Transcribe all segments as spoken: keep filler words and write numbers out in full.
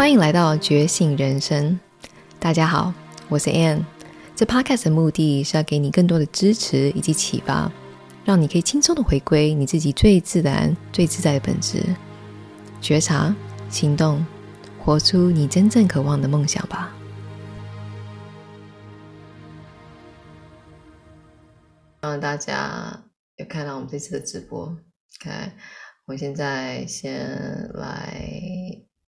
欢迎来到觉醒人生。大家好，我是 Ann。 这 podcast 的目的是要给你更多的支持以及启发，让你可以轻松的回归你自己最自然最自在的本质，觉察、行动，活出你真正渴望的梦想吧。让大家有看到我们这次的直播 OK， 我现在先来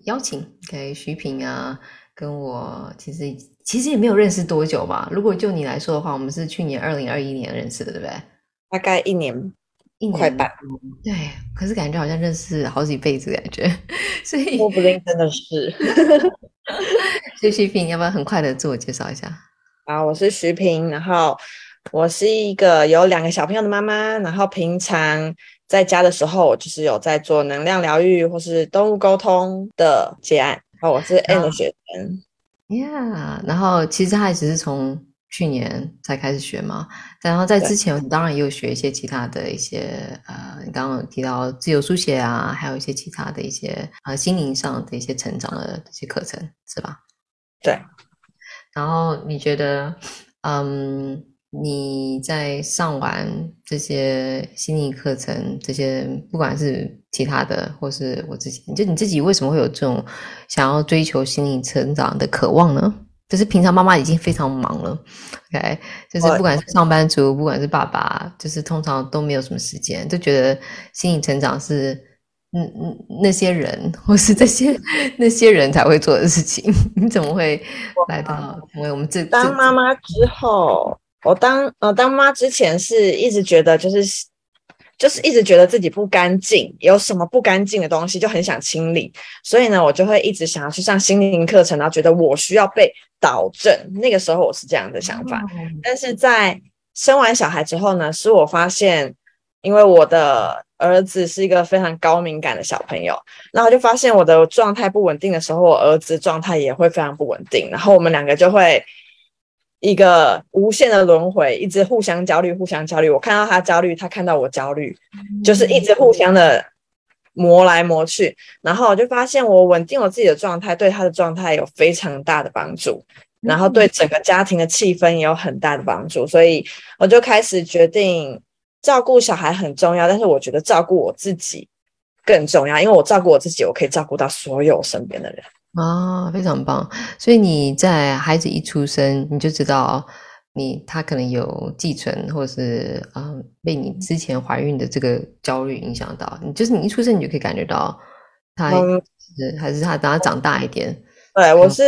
邀请 OK 徐平啊，跟我其实其实也没有认识多久吧，如果就你来说的话，我们是去年二零二一年认识的，对不对？大概一年一年快半，对，可是感觉好像认识好几辈子的感觉，所以我不认真的是所以徐平，你要不要很快的自我介绍一下？啊，我是徐平，然后我是一个有两个小朋友的妈妈，然后平常在家的时候，我就是有在做能量疗愈或是动物沟通的结案。然后我是 Ann 的学生， yeah， 然后其实他也只是从去年才开始学嘛，然后在之前当然也有学一些其他的一些呃，你刚刚有提到自由书写啊，还有一些其他的一些呃心灵上的一些成长的一些课程，是吧？对。然后你觉得，嗯。你在上完这些心理课程，这些不管是其他的或是我自己，就你自己为什么会有这种想要追求心理成长的渴望呢？就是平常妈妈已经非常忙了 OK， 就是不管是上班族不管是爸爸，就是通常都没有什么时间，就觉得心理成长是那些人或是这些那些人才会做的事情。你怎么会来到成为我们这当妈妈之后？我当呃当妈之前是一直觉得就是就是一直觉得自己不干净，有什么不干净的东西就很想清理，所以呢我就会一直想要去上心灵课程，然后觉得我需要被导正，那个时候我是这样的想法。但是在生完小孩之后呢，是我发现因为我的儿子是一个非常高敏感的小朋友，然后就发现我的状态不稳定的时候，我儿子状态也会非常不稳定，然后我们两个就会一个无限的轮回，一直互相焦虑互相焦虑，我看到他焦虑，他看到我焦虑，就是一直互相的磨来磨去。然后我就发现我稳定我自己的状态对他的状态有非常大的帮助，然后对整个家庭的气氛也有很大的帮助，所以我就开始决定照顾小孩很重要，但是我觉得照顾我自己更重要，因为我照顾我自己，我可以照顾到所有身边的人啊，非常棒！所以你在孩子一出生，你就知道你他可能有继承，或是啊、呃、被你之前怀孕的这个焦虑影响到。你就是你一出生，你就可以感觉到他、嗯、还是他等他长大一点。对，我是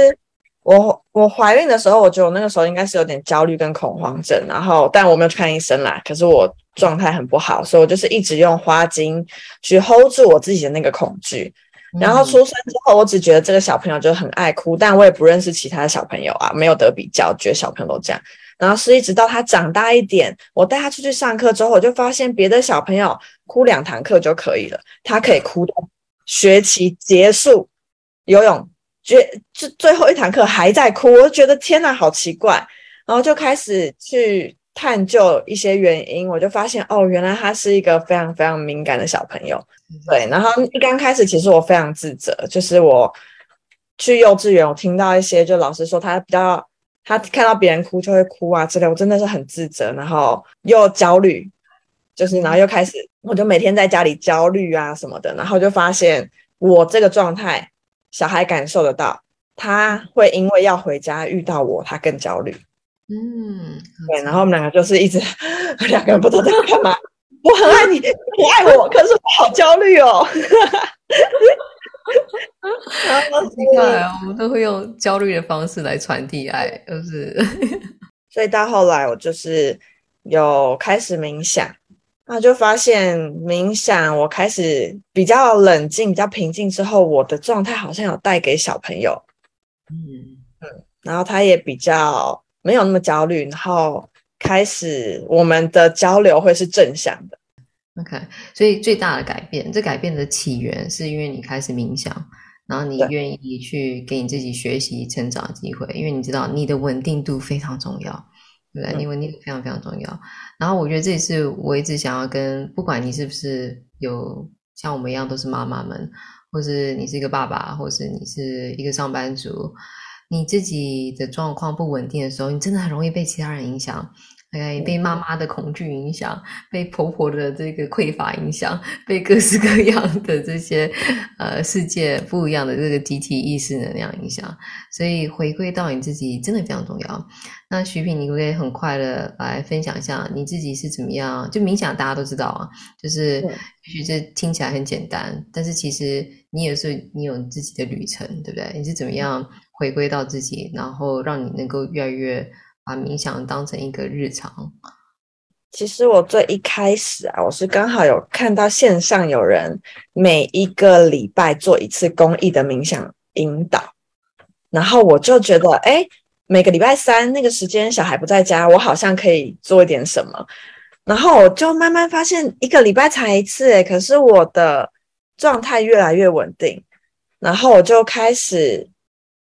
我我怀孕的时候，我觉得我那个时候应该是有点焦虑跟恐慌症，然后但我没有去看医生啦，可是我状态很不好，所以我就是一直用花精去 hold 住我自己的那个恐惧。然后出生之后，我只觉得这个小朋友就很爱哭，但我也不认识其他的小朋友啊，没有得比较，觉得小朋友都这样。然后是一直到他长大一点，我带他出去上课之后，我就发现别的小朋友哭两堂课就可以了，他可以哭到学期结束，游泳觉就最后一堂课还在哭，我就觉得天哪，好奇怪。然后就开始去探究一些原因，我就发现哦，原来他是一个非常非常敏感的小朋友。对，然后一刚开始其实我非常自责，就是我去幼稚园，我听到一些就老师说他比较他看到别人哭就会哭啊之类，我真的是很自责，然后又焦虑，就是然后又开始我就每天在家里焦虑啊什么的，然后就发现我这个状态小孩感受得到，他会因为要回家遇到我他更焦虑。嗯，对，然后我们两个就是一直两个人不知道在干嘛我很爱你，你爱我，可是我好焦虑哦。奇怪，我们都会用焦虑的方式来传递爱，就是。所以到后来，我就是有开始冥想，那就发现冥想，我开始比较冷静、比较平静之后，我的状态好像有带给小朋友，嗯嗯，然后他也比较没有那么焦虑，然后。开始我们的交流会是正向的 OK， 所以最大的改变，这改变的起源是因为你开始冥想，然后你愿意去给你自己学习成长的机会，因为你知道你的稳定度非常重要，对不对？你稳定度非常非常重要、嗯、然后我觉得这也是我一直想要跟不管你是不是有像我们一样都是妈妈们，或是你是一个爸爸，或是你是一个上班族，你自己的状况不稳定的时候，你真的很容易被其他人影响，被妈妈的恐惧影响，被婆婆的这个匮乏影响，被各式各样的这些呃世界不一样的这个集体意识能量影响，所以回归到你自己真的非常重要。那徐萍，你会很快的来分享一下你自己是怎么样，就冥想大家都知道啊，就是也许这听起来很简单，但是其实你也是你有自己的旅程，对不对？你是怎么样回归到自己，然后让你能够越来越把冥想当成一个日常？其实我最一开始啊，我是刚好有看到线上有人每一个礼拜做一次公益的冥想引导，然后我就觉得哎，每个礼拜三那个时间小孩不在家，我好像可以做一点什么，然后我就慢慢发现一个礼拜才一次耶，可是我的状态越来越稳定，然后我就开始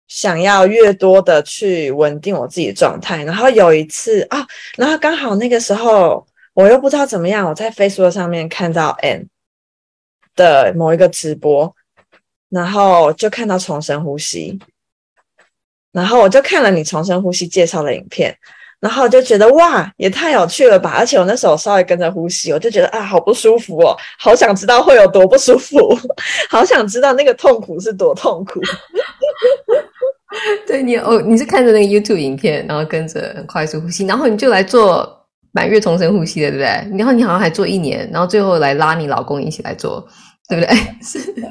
想要越多的去稳定我自己的状态。然后有一次啊、哦，然后刚好那个时候我又不知道怎么样，我在 Facebook 上面看到 Ann 的某一个直播，然后就看到重生呼吸，然后我就看了你重生呼吸介绍的影片，然后就觉得哇，也太有趣了吧。而且我那时候稍微跟着呼吸，我就觉得啊，好不舒服哦，好想知道会有多不舒服，好想知道那个痛苦是多痛苦。对，你哦，你是看着那个 YouTube 影片，然后跟着很快速呼吸，然后你就来做满月重生呼吸的，对不对？然后你好像还做一年，然后最后来拉你老公一起来做，对不对？是对，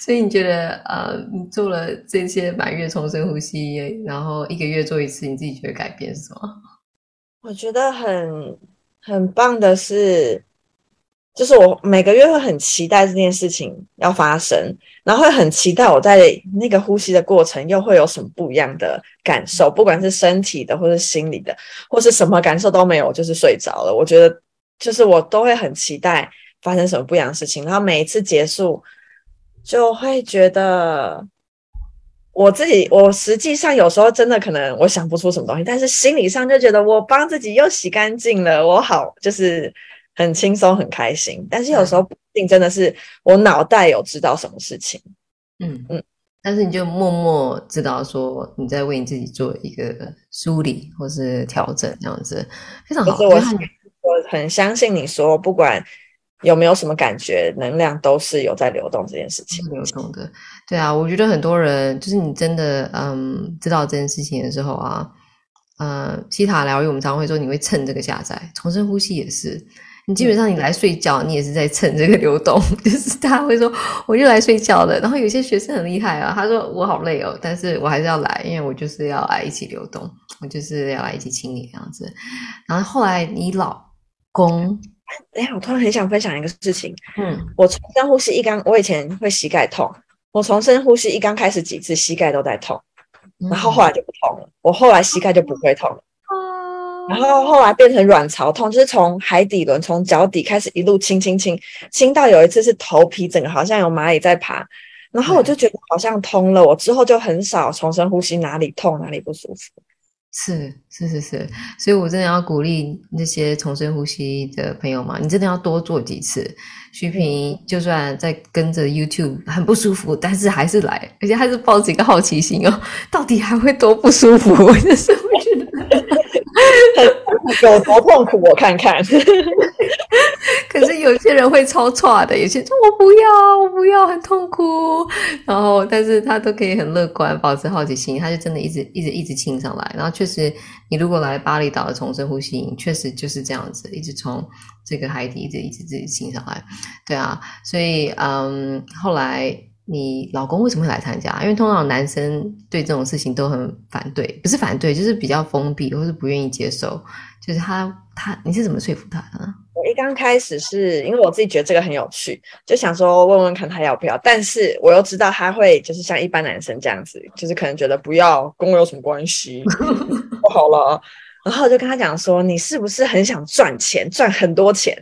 所以你觉得呃，你做了这些满月重生呼吸，然后一个月做一次，你自己觉得改变是什么？我觉得很很棒的是，就是我每个月会很期待这件事情要发生，然后会很期待我在那个呼吸的过程又会有什么不一样的感受，不管是身体的或是心理的，或是什么感受都没有，就是睡着了。我觉得就是我都会很期待发生什么不一样的事情，然后每一次结束就会觉得我自己，我实际上有时候真的可能我想不出什么东西，但是心理上就觉得我帮自己又洗干净了，我好就是很轻松很开心。但是有时候不一定真的是我脑袋有知道什么事情，嗯嗯，但是你就默默知道说你在为你自己做一个梳理或是调整，这样子非常好。我我很相信你说不管有没有什么感觉，能量都是有在流动这件事情，流动的。对啊，我觉得很多人就是你真的嗯知道这件事情的时候啊，呃西塔疗愈我们常常会说你会蹭这个下载，重生呼吸也是。你基本上你来睡觉你也是在蹭这个流动，就是大家会说我就来睡觉了，然后有些学生很厉害啊，他说我好累哦，但是我还是要来，因为我就是要来一起流动，我就是要来一起清理这样子。然后后来你老公，等一下我突然很想分享一个事情，嗯，我重生呼吸一刚，我以前会膝盖痛，我重生呼吸一刚开始几次膝盖都在痛，然后后来就不痛了，我后来膝盖就不会痛了，然后后来变成卵巢痛，就是从海底轮从脚底开始一路清清清清到有一次是头皮整个好像有蚂蚁在爬，然后我就觉得好像通了，我之后就很少重生呼吸哪里痛哪里不舒服。是是是是，所以我真的要鼓励那些重生呼吸的朋友嘛，你真的要多做几次。徐萍就算在跟着 YouTube 很不舒服，但是还是来，而且还是抱着一个好奇心哦，到底还会多不舒服？我就是我觉得有多痛苦我看看。可是有些人会超差的，有些人说我不要我不要很痛苦，然后但是他都可以很乐观保持好奇心，他就真的一直一直一直清上来。然后确实你如果来巴厘岛的重生呼吸确实就是这样子，一直从这个海底一直一直自己清上来。对啊，所以嗯，后来你老公为什么会来参加？因为通常男生对这种事情都很反对，不是反对，就是比较封闭，或是不愿意接受。就是他他，你是怎么说服他的呢？我一刚开始是因为我自己觉得这个很有趣，就想说问问看他要不要，但是我又知道他会就是像一般男生这样子，就是可能觉得不要跟我有什么关系，不好了。然后我就跟他讲说，你是不是很想赚钱，赚很多钱？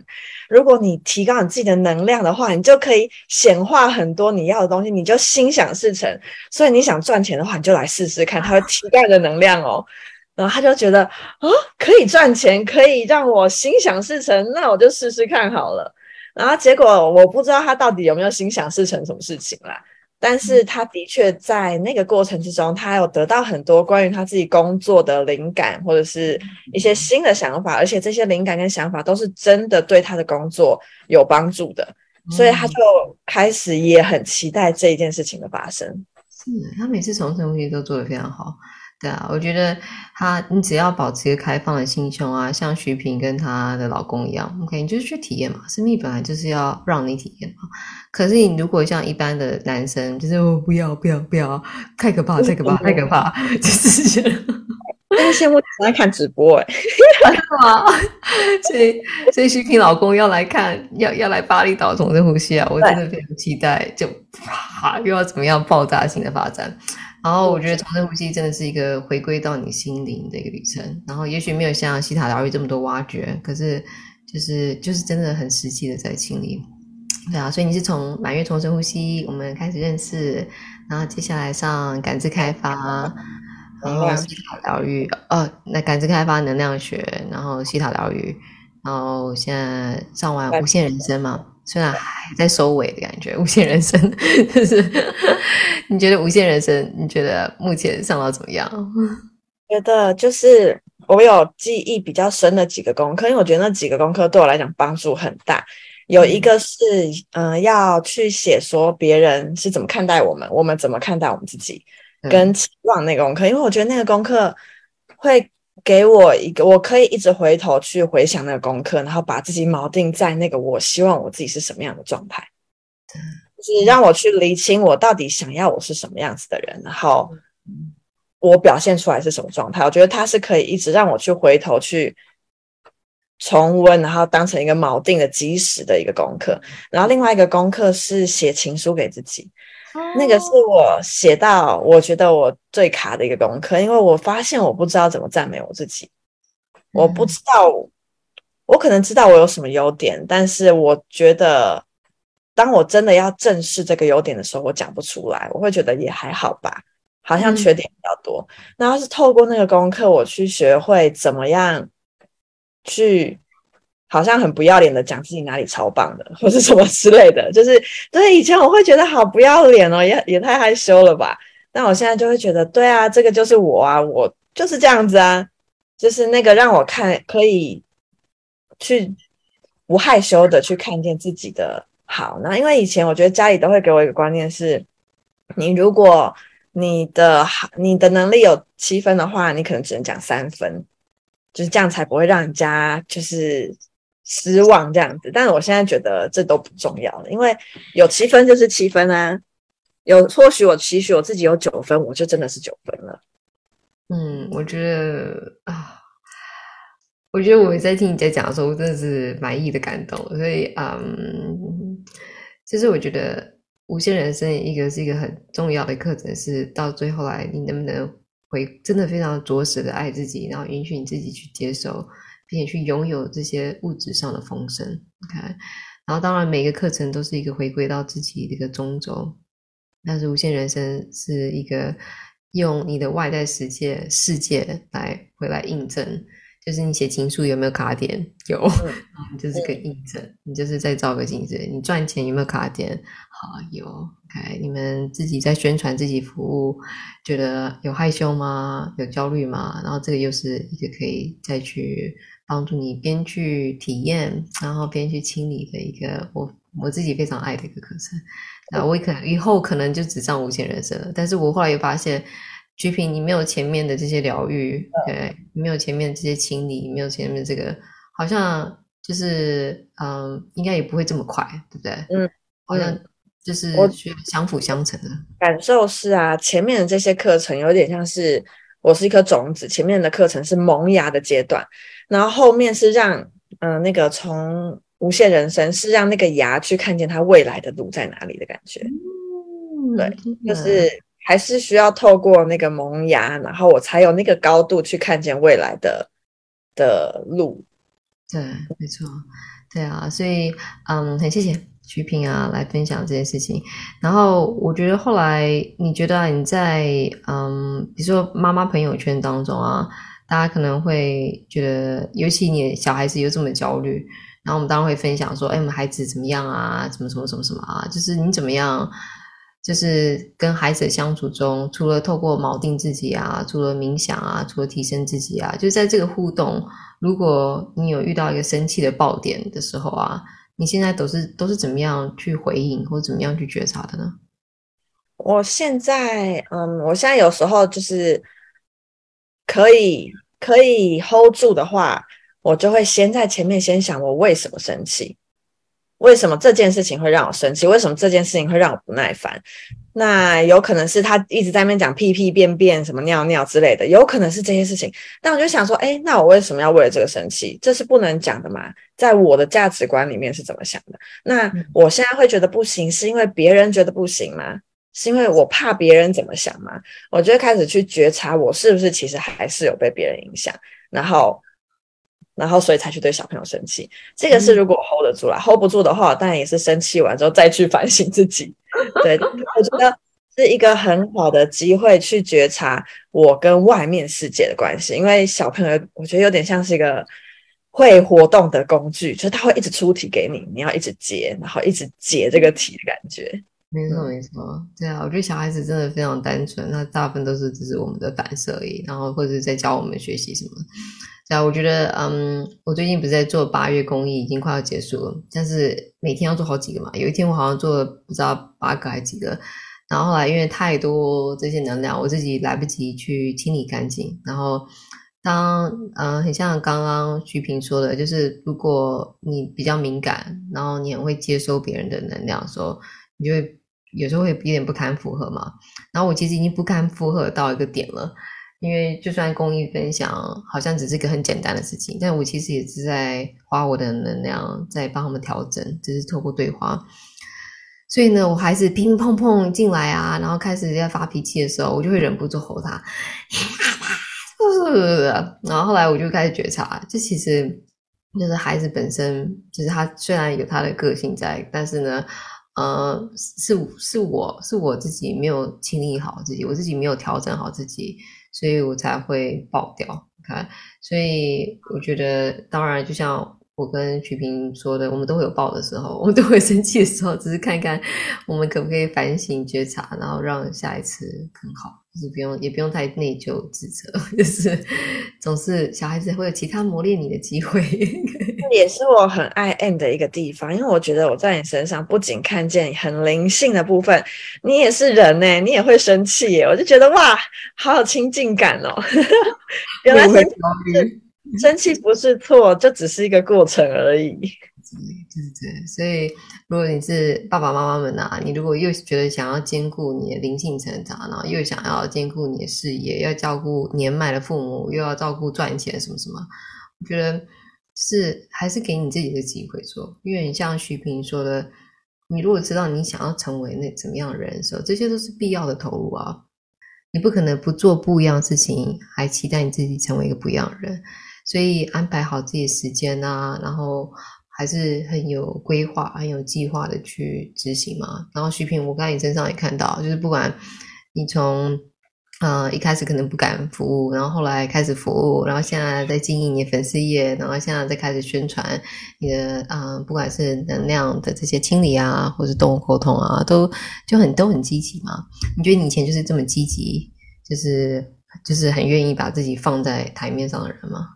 如果你提高你自己的能量的话，你就可以显化很多你要的东西，你就心想事成。所以你想赚钱的话，你就来试试看，它会提高你的能量哦。然后他就觉得啊，可以赚钱，可以让我心想事成，那我就试试看好了。然后结果我不知道他到底有没有心想事成什么事情啦，但是他的确在那个过程之中，他有得到很多关于他自己工作的灵感或者是一些新的想法，而且这些灵感跟想法都是真的对他的工作有帮助的，所以他就开始也很期待这一件事情的发生。是，他每次从事东西都做得非常好。对啊，我觉得他你只要保持一个开放的心胸啊，像徐平跟她的老公一样 OK， 你就去体验嘛，生命本来就是要让你体验嘛。可是你如果像一般的男生就是、哦、不要不要不要，太可怕太可怕太可怕，就是觉得但是羡慕他在看直播哎、欸，所以所以徐平老公要来看，要要来巴厘岛重振呼吸啊！我真的非常期待，就啪又要怎么样爆炸性的发展。然后我觉得重振呼吸真的是一个回归到你心灵的一个旅程。然后也许没有像西塔疗愈这么多挖掘，可是就是就是真的很实际的在清理。对啊，所以你是从满月重振呼吸我们开始认识，然后接下来上感知开发。然后西塔疗愈，哦，那感知开发能量学，然后西塔疗愈，然后现在上完无限人生嘛，虽然还在收尾的感觉。无限人生，就是你觉得无限人生，你觉得目前上到怎么样？觉得就是我有记忆比较深的几个功课，因为我觉得那几个功课对我来讲帮助很大。有一个是，嗯、呃，要去写说别人是怎么看待我们，我们怎么看待我们自己。跟期望那个功课，因为我觉得那个功课会给我一个，我可以一直回头去回想那个功课，然后把自己锚定在那个我希望我自己是什么样的状态，就是让我去厘清我到底想要我是什么样子的人，然后我表现出来是什么状态。我觉得它是可以一直让我去回头去重温，然后当成一个锚定的基石的一个功课。然后另外一个功课是写情书给自己，那个是我写到我觉得我最卡的一个功课，因为我发现我不知道怎么赞美我自己。我不知道，我可能知道我有什么优点，但是我觉得当我真的要正视这个优点的时候，我讲不出来，我会觉得也还好吧，好像缺点比较多。然后是透过那个功课，我去学会怎么样去好像很不要脸的讲自己哪里超棒的或是什么之类的，就是对以前我会觉得好不要脸哦，也也太害羞了吧，但我现在就会觉得对啊，这个就是我啊，我就是这样子啊，就是那个让我看可以去不害羞的去看见自己的好。那因为以前我觉得家里都会给我一个观念是，你如果你的你的能力有七分的话，你可能只能讲三分，就是这样才不会让人家就是失望这样子。但我现在觉得这都不重要了，因为有七分就是七分啊，有或许我期许我自己有九分，我就真的是九分了。嗯，我觉得啊，我觉得我在听你在讲的时候，我真的是满意的感动。所以嗯，就是我觉得无限人生一个是一个很重要的课程，是到最后来你能不能回真的非常着实的爱自己，然后允许你自己去接受，并且去拥有这些物质上的丰盛。 OK， 然后当然每个课程都是一个回归到自己的一个中轴，但是无限人生是一个用你的外在世界世界来回来印证，就是你写情书有没有卡点，有你就是个印证，你就是在照个镜子。你赚钱有没有卡点，好，有 OK。 你们自己在宣传自己服务，觉得有害羞吗，有焦虑吗，然后这个又是一个可以再去帮助你边去体验然后边去清理的一个我我自己非常爱的一个课程。那我可以后可能就只上无限人生了，但是我后来又发现菊萍你没有前面的这些疗愈，对，没有前面这些清理，没有前面这个好像就是嗯，应该也不会这么快，对不对？嗯，好像就是相辅相成的感受是啊，前面的这些课程有点像是我是一颗种子，前面的课程是萌芽的阶段，然后后面是让嗯、呃、那个从无限人生是让那个芽去看见它未来的路在哪里的感觉。嗯，对，就是还是需要透过那个萌芽，然后我才有那个高度去看见未来的的路。对，没错，对啊，所以嗯，很谢谢徐平啊来分享这件事情。然后我觉得后来你觉得你在嗯，比如说妈妈朋友圈当中啊，大家可能会觉得，尤其你小孩子又这么焦虑，然后我们当然会分享说，哎，我们孩子怎么样啊，怎么什么什么什么啊，就是你怎么样，就是跟孩子的相处中，除了透过锚定自己啊，除了冥想啊，除了提升自己啊，就在这个互动，如果你有遇到一个生气的爆点的时候啊，你现在都是都是怎么样去回应，或怎么样去觉察的呢？我现在，嗯，我现在有时候就是可以可以 hold 住的话，我就会先在前面先想我为什么生气，为什么这件事情会让我生气，为什么这件事情会让我不耐烦。那有可能是他一直在那边讲屁屁便便什么尿尿之类的，有可能是这些事情。但我就想说，诶，那我为什么要为了这个生气？这是不能讲的嘛，在我的价值观里面是怎么想的。那我现在会觉得不行，是因为别人觉得不行吗？是因为我怕别人怎么想吗？我就会开始去觉察我是不是其实还是有被别人影响，然后然后所以才去对小朋友生气。这个是如果 hold 得住啦、嗯、hold 不住的话，当然也是生气完之后再去反省自己。对，我觉得是一个很好的机会去觉察我跟外面世界的关系，因为小朋友我觉得有点像是一个会活动的工具，就是他会一直出题给你，你要一直解，然后一直解这个题的感觉。没错没错，对啊，我觉得小孩子真的非常单纯，那大部分都是只是我们的反射而已，然后或者是在教我们学习什么。对啊，我觉得嗯，我最近不是在做八月公益，已经快要结束了，但是每天要做好几个嘛，有一天我好像做了不知道八个还几个，然后后来因为太多这些能量，我自己来不及去清理干净。然后当嗯，很像刚刚徐平说的，就是如果你比较敏感，然后你很会接收别人的能量的时候，你就会有时候会有点不堪负荷嘛，然后我其实已经不堪负荷到一个点了，因为就算公益分享好像只是一个很简单的事情，但我其实也是在花我的能量在帮他们调整，只是透过对话。所以呢，我孩子乒乓乓进来啊，然后开始在发脾气的时候，我就会忍不住吼他，然后后来我就开始觉察，这其实就是孩子本身，就是他虽然有他的个性在，但是呢呃，是是我是我自己没有清理好自己，我自己没有调整好自己，所以我才会爆掉。Okay? 所以我觉得，当然就像我跟徐平说的，我们都会有爆的时候，我们都会生气的时候，只是看看我们可不可以反省觉察，然后让下一次更好，就是不用也不用太内疚自责，就是总是小孩子会有其他磨练你的机会。也是我很爱 Ann 的一个地方，因为我觉得我在你身上不仅看见很灵性的部分，你也是人耶、欸、你也会生气耶、欸、我就觉得哇好有亲近感哦、喔、原来生气不是错，就只是一个过程而已。对对对，所以如果你是爸爸妈妈们啊，你如果又觉得想要兼顾你的灵性成长，然后又想要兼顾你的事业，要照顾年迈的父母，又要照顾赚钱什么什么，我觉得是还是给你自己的机会做，因为你像徐平说的，你如果知道你想要成为那怎么样的人的时候，这些都是必要的投入啊，你不可能不做不一样的事情，还期待你自己成为一个不一样的人，所以安排好自己的时间啊，然后还是很有规划、很有计划的去执行嘛。然后徐平，我刚才你身上也看到，就是不管你从呃，一开始可能不敢服务，然后后来开始服务，然后现在在经营你的粉丝页，然后现在在开始宣传你的呃，不管是能量的这些清理啊，或是动物沟通啊，都就很都很积极嘛。你觉得你以前就是这么积极，就是就是很愿意把自己放在台面上的人吗？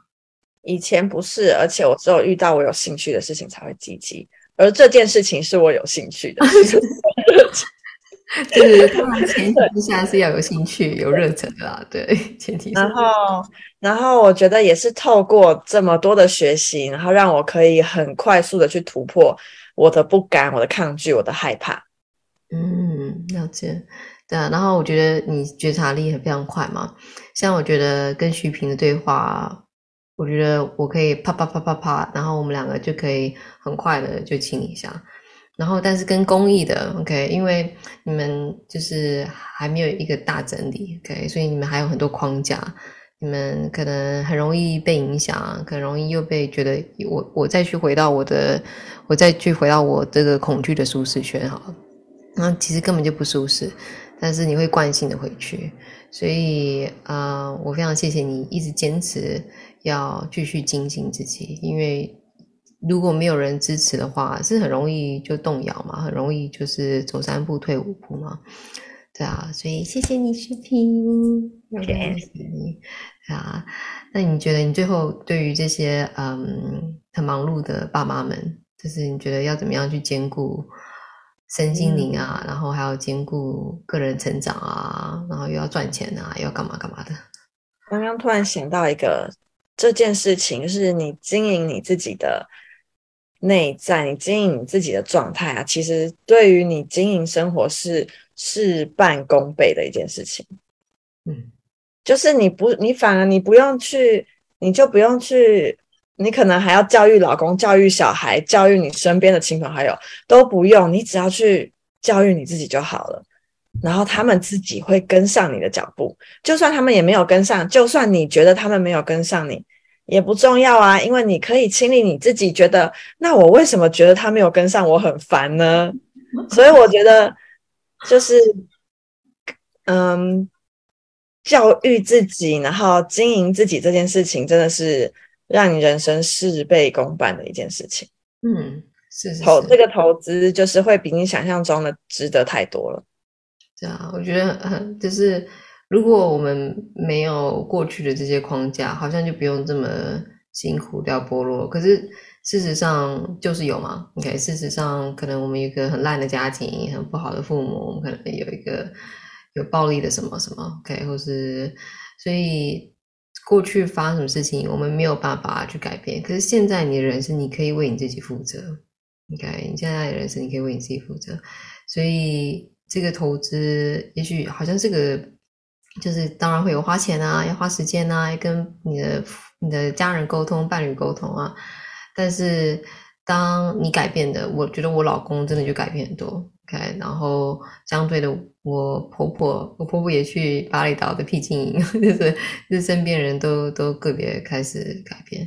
以前不是，而且我只有遇到我有兴趣的事情才会积极，而这件事情是我有兴趣的。就是当然前提之下是要有兴趣有热忱的啦，对，前提是。然后然后我觉得也是透过这么多的学习，然后让我可以很快速的去突破我的不甘、我的抗拒、我的害怕。嗯，了解。对啊，然后我觉得你觉察力很非常快嘛，像我觉得跟徐平的对话，我觉得我可以啪啪啪啪啪，然后我们两个就可以很快的就清理一下。然后但是跟公益的 OK， 因为你们就是还没有一个大整理 OK， 所以你们还有很多框架，你们可能很容易被影响，很容易又被觉得我我再去回到我的我再去回到我这个恐惧的舒适圈好了，那其实根本就不舒适，但是你会惯性的回去。所以啊、呃，我非常谢谢你一直坚持要继续精进自己，因为如果没有人支持的话，是很容易就动摇嘛，很容易就是走三步退五步嘛。对啊，所以谢谢你视频，谢谢你啊。那你觉得你最后对于这些嗯很忙碌的爸妈们，就是你觉得要怎么样去兼顾身心灵啊、嗯，然后还要兼顾个人成长啊，然后又要赚钱啊，又要干嘛干嘛的？刚刚突然想到一个这件事情，就是你经营你自己的内在，你经营你自己的状态啊，其实对于你经营生活是事半功倍的一件事情。嗯，就是你不，你反而你不用去，你就不用去，你可能还要教育老公、教育小孩、教育你身边的亲朋好友都不用，你只要去教育你自己就好了。然后他们自己会跟上你的脚步，就算他们也没有跟上，就算你觉得他们没有跟上你也不重要啊，因为你可以清理你自己觉得，那我为什么觉得他没有跟上我很烦呢？所以我觉得就是嗯，教育自己然后经营自己这件事情真的是让你人生事倍功半的一件事情。嗯，是是是，投这个投资就是会比你想象中的值得太多了。对啊，我觉得很就是如果我们没有过去的这些框架，好像就不用这么辛苦掉剥落。可是事实上就是有嘛 ，OK？ 事实上，可能我们有一个很烂的家庭，很不好的父母，我们可能有一个有暴力的什么什么 ，OK？ 或是所以过去发生什么事情，我们没有办法去改变。可是现在你的人生，你可以为你自己负责 ，OK？ 你现在的人生，你可以为你自己负责。所以这个投资，也许好像是个。就是当然会有花钱啊，要花时间啊，要跟你的你的家人沟通、伴侣沟通啊。但是当你改变的，我觉得我老公真的就改变很多 ，OK。然后相对的，我婆婆，我婆婆也去巴厘岛的僻静营，就是就是身边人都都个别开始改变，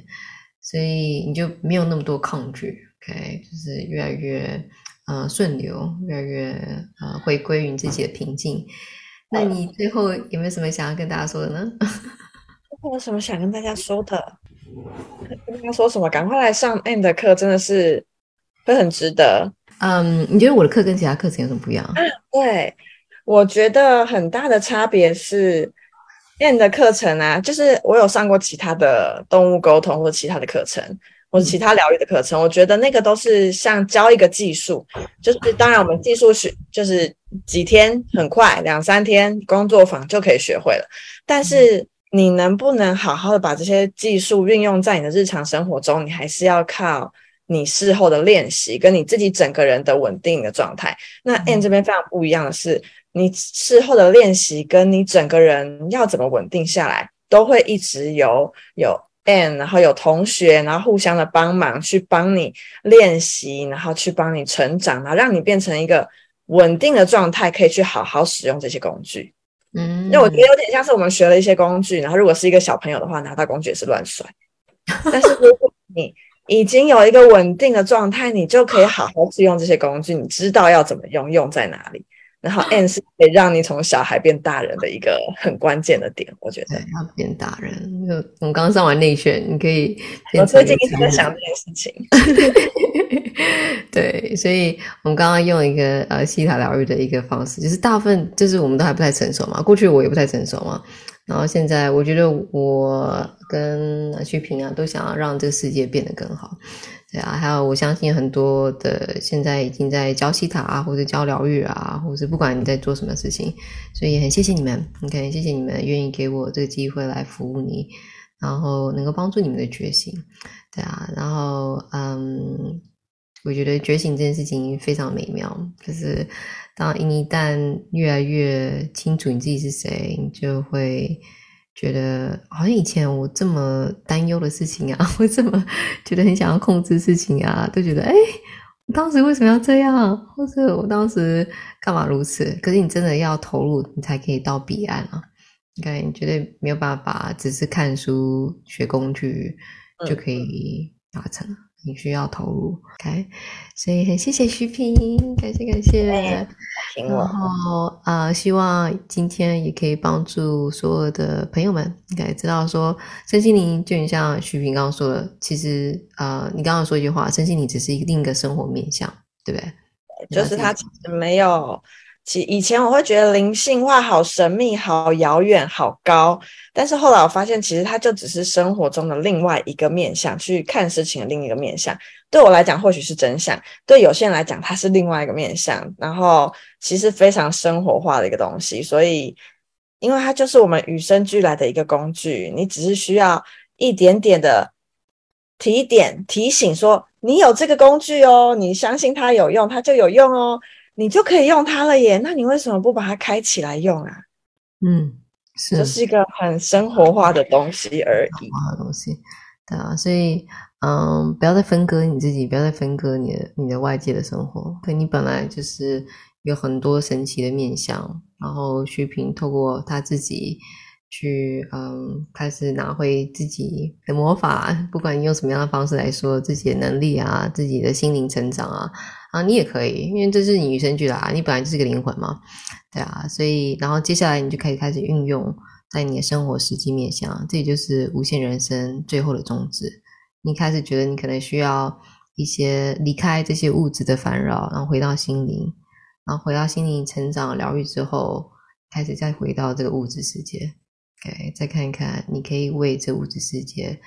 所以你就没有那么多抗拒 ，OK。就是越来越呃顺流，越来越呃回归于你自己的平静。那你最后有没有什么想要跟大家说的呢？有什么想跟大家说的？跟大家说什么？赶快来上 Ann 的课，真的是会很值得。嗯，你觉得我的课跟其他课程有什么不一样？啊，对，我觉得很大的差别是 Ann 的课程啊，就是我有上过其他的动物沟通或者其他的课程，或者其他疗愈的课程，我觉得那个都是像教一个技术，就是当然我们技术学就是几天很快两三天工作坊就可以学会了，但是你能不能好好的把这些技术运用在你的日常生活中，你还是要靠你事后的练习跟你自己整个人的稳定的状态。那 Ann 这边非常不一样的是，你事后的练习跟你整个人要怎么稳定下来都会一直有有Ann， 然后有同学，然后互相的帮忙去帮你练习，然后去帮你成长，然后让你变成一个稳定的状态，可以去好好使用这些工具。嗯，因为我觉得有点像是我们学了一些工具，然后如果是一个小朋友的话，拿到工具也是乱甩。但是如果你已经有一个稳定的状态，你就可以好好使用这些工具，你知道要怎么用，用在哪里。然后 Ann 是可以让你从小孩变大人的一个很关键的点，我觉得。对，要变大人。我们刚上完内训，你可以变成。我最近一直在想这件事情。对，所以我们刚刚用一个呃西塔疗愈的一个方式，就是大部分就是我们都还不太成熟嘛，过去我也不太成熟嘛。然后现在我觉得我跟旭平啊都想要让这个世界变得更好。对啊，还有我相信很多的现在已经在教西塔啊，或者教疗愈啊，或者不管你在做什么事情，所以很谢谢你们 ，OK， 谢谢你们愿意给我这个机会来服务你，然后能够帮助你们的觉醒，对啊，然后嗯，我觉得觉醒这件事情非常美妙，就是当你一旦越来越清楚你自己是谁，你就会。觉得好像以前我这么担忧的事情啊，我这么觉得很想要控制事情啊，都觉得诶，我当时为什么要这样，或者我当时干嘛如此，可是你真的要投入你才可以到彼岸啊，你看你绝对没有办法只是看书学工具就可以达成、嗯、你需要投入 OK， 所以很谢谢徐平，感谢感谢，然后呃，希望今天也可以帮助所有的朋友们，你可以知道说身心灵就像徐平刚刚说的，其实呃，你刚刚说一句话，身心灵只是一另一个生活面向，对不对？就是它其实没有，其以前我会觉得灵性化好神秘好遥远好高，但是后来我发现其实它就只是生活中的另外一个面向，去看事情的另一个面向，对我来讲或许是真相，对有些人来讲它是另外一个面向，然后其实非常生活化的一个东西，所以因为它就是我们与生俱来的一个工具，你只是需要一点点的提点提醒说你有这个工具哦，你相信它有用它就有用哦，你就可以用它了耶，那你为什么不把它开起来用啊？嗯，是，就是一个很生活化的东西而已，东西，对啊，所以嗯，不要再分割你自己，不要再分割你的你的外界的生活，可你本来就是有很多神奇的面向，然后徐平透过他自己去嗯，开始拿回自己的魔法，不管你用什么样的方式来说自己的能力啊，自己的心灵成长啊，啊你也可以，因为这是你与生俱来，你本来就是个灵魂嘛，对啊，所以然后接下来你就可以开始运用在你的生活实际面向，这也就是无限人生最后的宗旨。你开始觉得你可能需要一些离开这些物质的烦扰，然后回到心灵，然后回到心灵成长疗愈之后，开始再回到这个物质世界。Okay， 再看一看你可以为这物质世界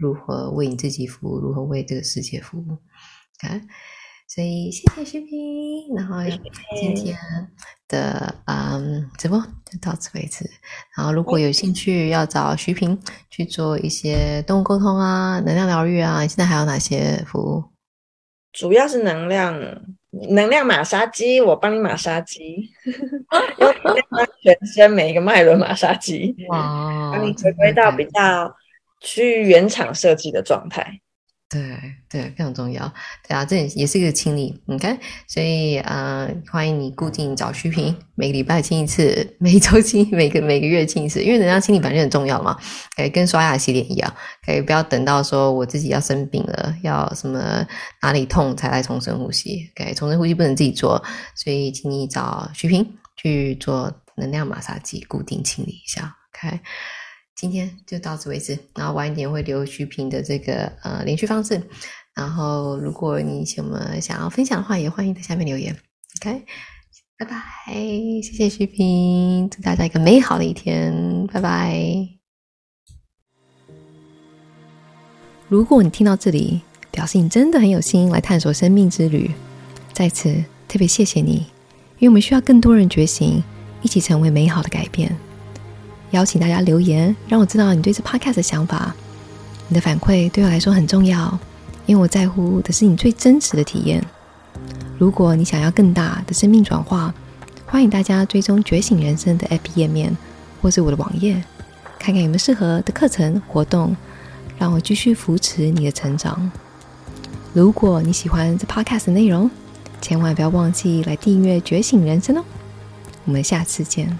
如何为你自己服务，如何为这个世界服务， okay， 所以谢谢徐平，然后今天的嗯直播就到此为止，然后如果有兴趣要找徐平去做一些动物沟通啊，能量疗愈啊，你现在还有哪些服务？主要是能量能量马杀鸡，我帮你马杀鸡，用能量全身每一个脉轮马杀鸡，帮你回归到比较去原厂设计的状态。对对，非常重要。对啊，这也是一个清理。你看，所以呃，欢迎你固定找徐平，每个礼拜清一次，每周清，每个每个月清一次，因为能量清理本来就很重要嘛。可以跟刷牙洗脸一样，可以不要等到说我自己要生病了，要什么哪里痛才来重生呼吸。可以重生呼吸不能自己做，所以请你找徐平去做能量马杀鸡，固定清理一下。OK。今天就到此为止，然后晚一点会留徐平的这个呃联系方式，然后如果你什么想要分享的话，也欢迎在下面留言。OK， 拜拜，谢谢徐平，祝大家一个美好的一天，拜拜。如果你听到这里，表示你真的很有心来探索生命之旅，在此特别谢谢你，因为我们需要更多人觉醒，一起成为美好的改变。邀请大家留言，让我知道你对这 podcast 的想法，你的反馈对我来说很重要，因为我在乎的是你最真实的体验。如果你想要更大的生命转化，欢迎大家追踪觉醒人生的 app 页面，或是我的网页，看看有没有适合的课程活动，让我继续扶持你的成长。如果你喜欢这 podcast 的内容，千万不要忘记来订阅觉醒人生哦，我们下次见。